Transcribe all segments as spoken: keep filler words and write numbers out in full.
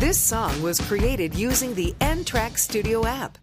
This song was created using the N-Track Studio app.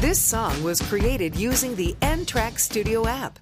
This song was created using the N-Track Studio app.